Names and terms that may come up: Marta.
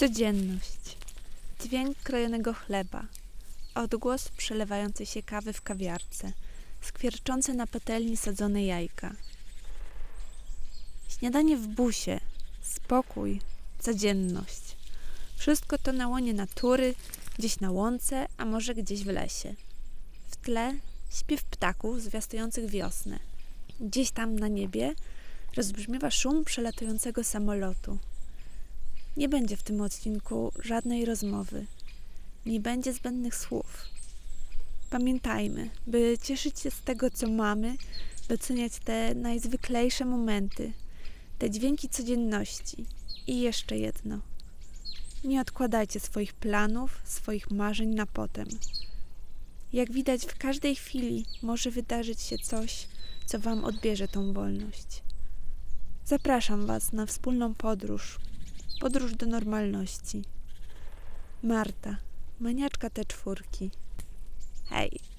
Codzienność. Dźwięk krojonego chleba. Odgłos przelewającej się kawy w kawiarce. Skwierczące na patelni sadzone jajka. Śniadanie w busie. Spokój. Codzienność. Wszystko to na łonie natury, gdzieś na łące, a może gdzieś w lesie. W tle śpiew ptaków zwiastujących wiosnę. Gdzieś tam na niebie rozbrzmiewa szum przelatującego samolotu. Nie będzie w tym odcinku żadnej rozmowy. Nie będzie zbędnych słów. Pamiętajmy, by cieszyć się z tego, co mamy, doceniać te najzwyklejsze momenty, te dźwięki codzienności. I jeszcze jedno. Nie odkładajcie swoich planów, swoich marzeń na potem. Jak widać, w każdej chwili może wydarzyć się coś, co wam odbierze tą wolność. Zapraszam was na wspólną podróż. Podróż do normalności. Marta, maniaczka T4. Hej!